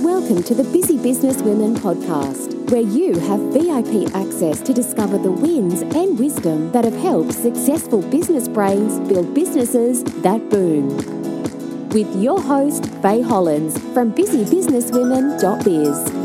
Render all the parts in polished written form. Welcome to the Busy Business Women podcast, where you have VIP access to discover the wins and wisdom that have helped successful business brains build businesses that boom. With your host, Faye Hollands from busybusinesswomen.biz.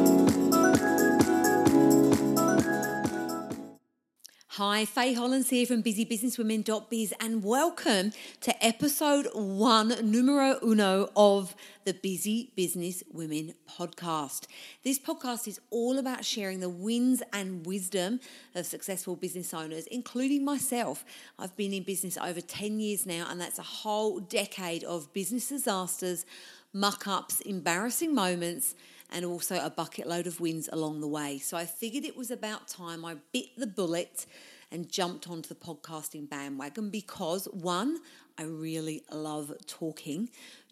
Hi, Faye Hollands here from busybusinesswomen.biz and welcome to episode 1, numero uno of the Busy Business Women podcast. This podcast is all about sharing the wins and wisdom of successful business owners, including myself. I've been in business over 10 years now, and that's a whole decade of business disasters, muck-ups, embarrassing moments, and also a bucket load of wins along the way. So I figured it was about time I bit the bullet and jumped onto the podcasting bandwagon because, 1, I really love talking.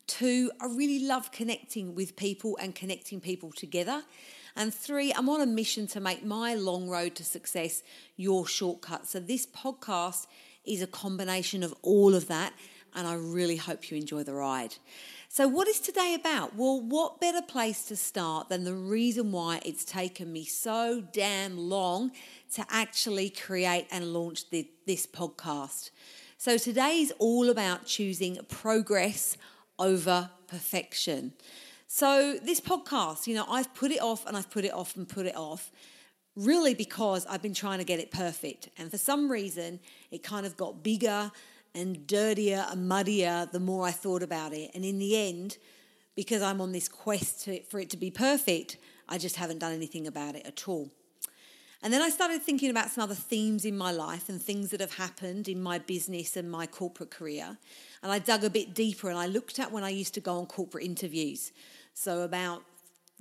2, I really love connecting with people and connecting people together. And 3, I'm on a mission to make my long road to success your shortcut. So this podcast is a combination of all of that, and I really hope you enjoy the ride. So what is today about? Well, what better place to start than the reason why it's taken me so damn long to actually create and launch this podcast. So today is all about choosing progress over perfection. So this podcast, I've put it off and I've put it off. Really because I've been trying to get it perfect. And for some reason, it kind of got bigger and dirtier and muddier the more I thought about it. And in the end, because I'm on this quest for it to be perfect, I just haven't done anything about it at all. And then I started thinking about some other themes in my life and things that have happened in my business and my corporate career. And I dug a bit deeper and I looked at when I used to go on corporate interviews. So about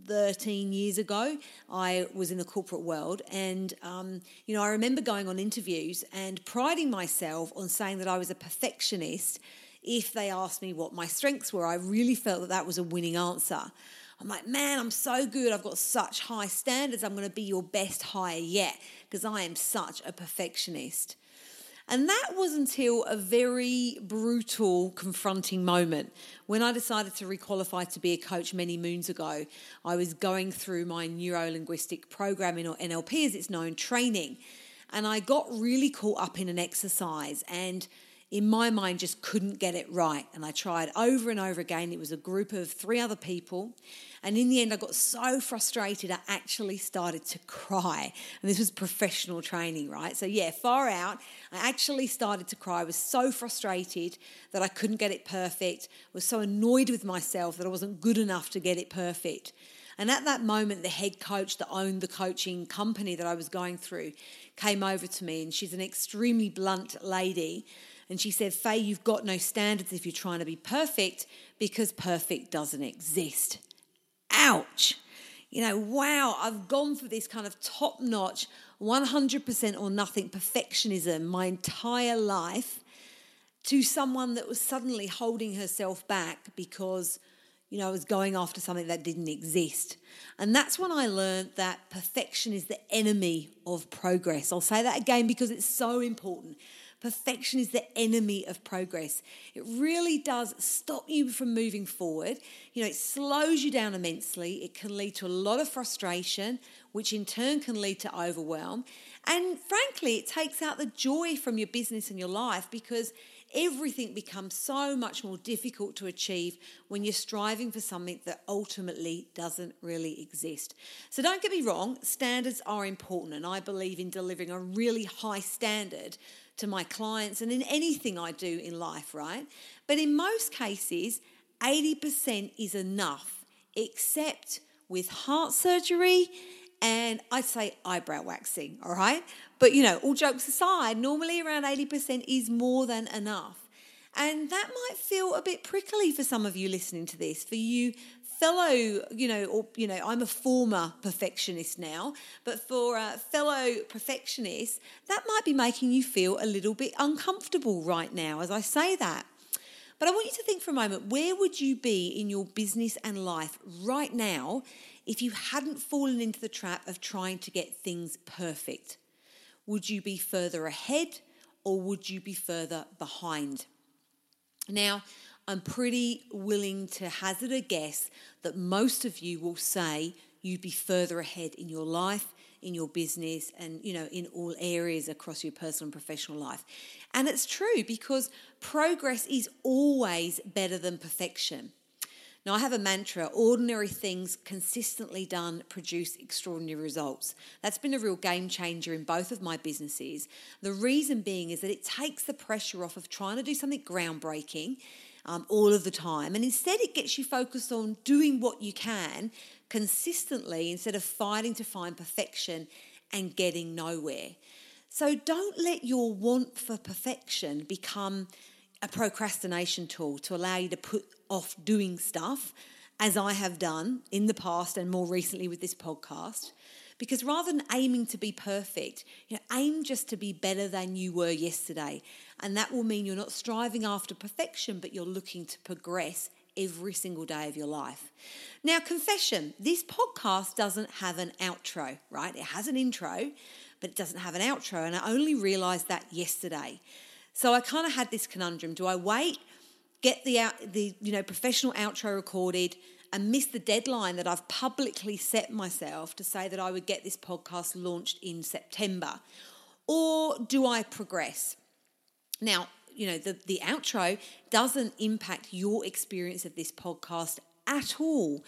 13 years ago, I was in the corporate world and, I remember going on interviews and priding myself on saying that I was a perfectionist. If they asked me what my strengths were, I really felt that was a winning answer. I'm like, man, I'm so good. I've got such high standards. I'm going to be your best hire yet because I am such a perfectionist. And that was until a very brutal, confronting moment when I decided to requalify to be a coach many moons ago. I was going through my neurolinguistic programming, or NLP as it's known, training. And I got really caught up in an exercise and in my mind just couldn't get it right. And I tried over and over again. It was a group of 3 other people. And in the end, I got so frustrated, I actually started to cry. And this was professional training, right? So yeah, far out. I actually started to cry. I was so frustrated that I couldn't get it perfect. I was so annoyed with myself that I wasn't good enough to get it perfect. And at that moment, the head coach that owned the coaching company that I was going through came over to me, and she's an extremely blunt lady. And she said, Faye, you've got no standards if you're trying to be perfect because perfect doesn't exist. Ouch. Wow, I've gone through this kind of top-notch, 100% or nothing perfectionism my entire life to someone that was suddenly holding herself back because, I was going after something that didn't exist. And that's when I learned that perfection is the enemy of progress. I'll say that again because it's so important. Perfection is the enemy of progress. It really does stop you from moving forward. It slows you down immensely. It can lead to a lot of frustration, which in turn can lead to overwhelm. And frankly, it takes out the joy from your business and your life because everything becomes so much more difficult to achieve when you're striving for something that ultimately doesn't really exist. So don't get me wrong, standards are important, and I believe in delivering a really high standard to my clients and in anything I do in life, right? But in most cases, 80% is enough, except with heart surgery and I'd say eyebrow waxing, all right? But, all jokes aside, normally around 80% is more than enough. And that might feel a bit prickly for some of you listening to this, for you fellow, I'm a former perfectionist now, but for fellow perfectionists, that might be making you feel a little bit uncomfortable right now as I say that. But I want you to think for a moment, where would you be in your business and life right now if you hadn't fallen into the trap of trying to get things perfect? Would you be further ahead or would you be further behind? Now, I'm pretty willing to hazard a guess that most of you will say you'd be further ahead in your life, in your business, and, you know, in all areas across your personal and professional life. And it's true, because progress is always better than perfection. Now, I have a mantra: ordinary things consistently done produce extraordinary results. That's been a real game changer in both of my businesses. The reason being is that it takes the pressure off of trying to do something groundbreaking all of the time. And instead, it gets you focused on doing what you can consistently instead of fighting to find perfection and getting nowhere. So don't let your want for perfection become a procrastination tool to allow you to put off doing stuff, as I have done in the past and more recently with this podcast. Because rather than aiming to be perfect, you know, aim just to be better than you were yesterday. And that will mean you're not striving after perfection, but you're looking to progress every single day of your life. Now, confession, this podcast doesn't have an outro, right? It has an intro, but it doesn't have an outro. And I only realised that yesterday. So I kind of had this conundrum. Do I wait, get the professional outro recorded, and miss the deadline that I've publicly set myself to say that I would get this podcast launched in September? Or do I progress? Now, you know, the outro doesn't impact your experience of this podcast at all.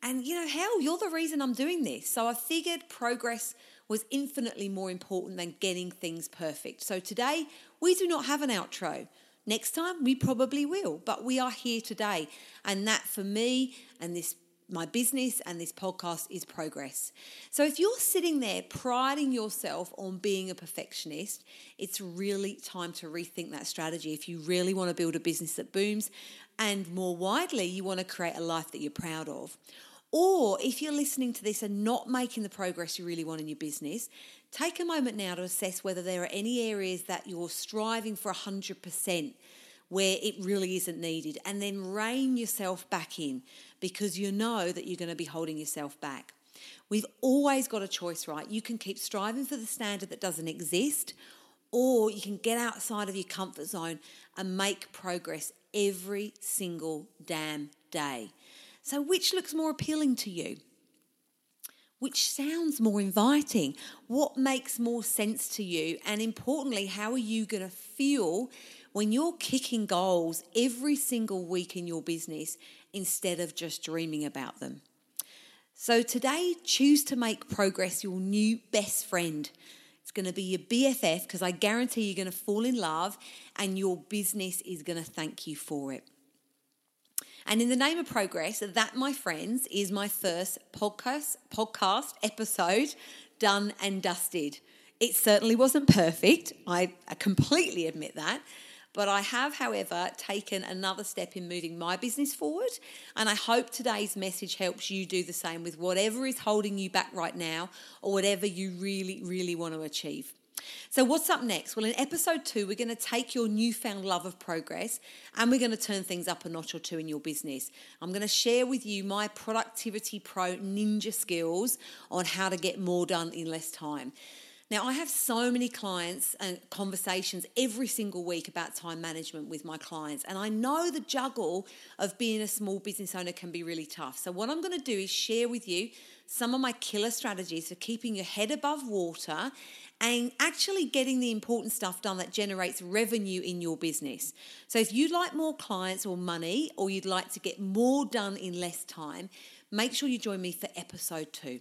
And, you know, hell, you're the reason I'm doing this. So I figured progress was infinitely more important than getting things perfect. So today, we do not have an outro. Next time, we probably will. But we are here today. And that, for me and this, my business and this podcast, is progress. So if you're sitting there priding yourself on being a perfectionist, it's really time to rethink that strategy if you really want to build a business that booms and, more widely, you want to create a life that you're proud of. Or if you're listening to this and not making the progress you really want in your business, take a moment now to assess whether there are any areas that you're striving for 100% where it really isn't needed, and then rein yourself back in, because you know that you're going to be holding yourself back. We've always got a choice, right? You can keep striving for the standard that doesn't exist, or you can get outside of your comfort zone and make progress every single damn day. So which looks more appealing to you? Which sounds more inviting? What makes more sense to you? And importantly, how are you going to feel when you're kicking goals every single week in your business instead of just dreaming about them? So today, choose to make progress your new best friend. It's going to be your BFF, because I guarantee you're going to fall in love and your business is going to thank you for it. And in the name of progress, that, my friends, is my first podcast episode done and dusted. It certainly wasn't perfect. I completely admit that. But I have, however, taken another step in moving my business forward. And I hope today's message helps you do the same with whatever is holding you back right now, or whatever you really, really want to achieve. So what's up next? Well, in episode 2, we're going to take your newfound love of progress and we're going to turn things up a notch or two in your business. I'm going to share with you my Productivity Pro ninja skills on how to get more done in less time. Now, I have so many clients and conversations every single week about time management with my clients, and I know the juggle of being a small business owner can be really tough. So what I'm going to do is share with you some of my killer strategies for keeping your head above water and actually getting the important stuff done that generates revenue in your business. So if you'd like more clients or money, or you'd like to get more done in less time, make sure you join me for episode 2.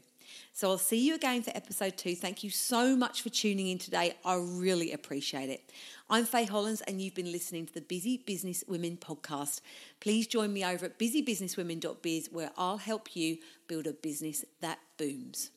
So I'll see you again for episode 2. Thank you so much for tuning in today. I really appreciate it. I'm Faye Hollands, and you've been listening to the Busy Business Women podcast. Please join me over at busybusinesswomen.biz, where I'll help you build a business that booms.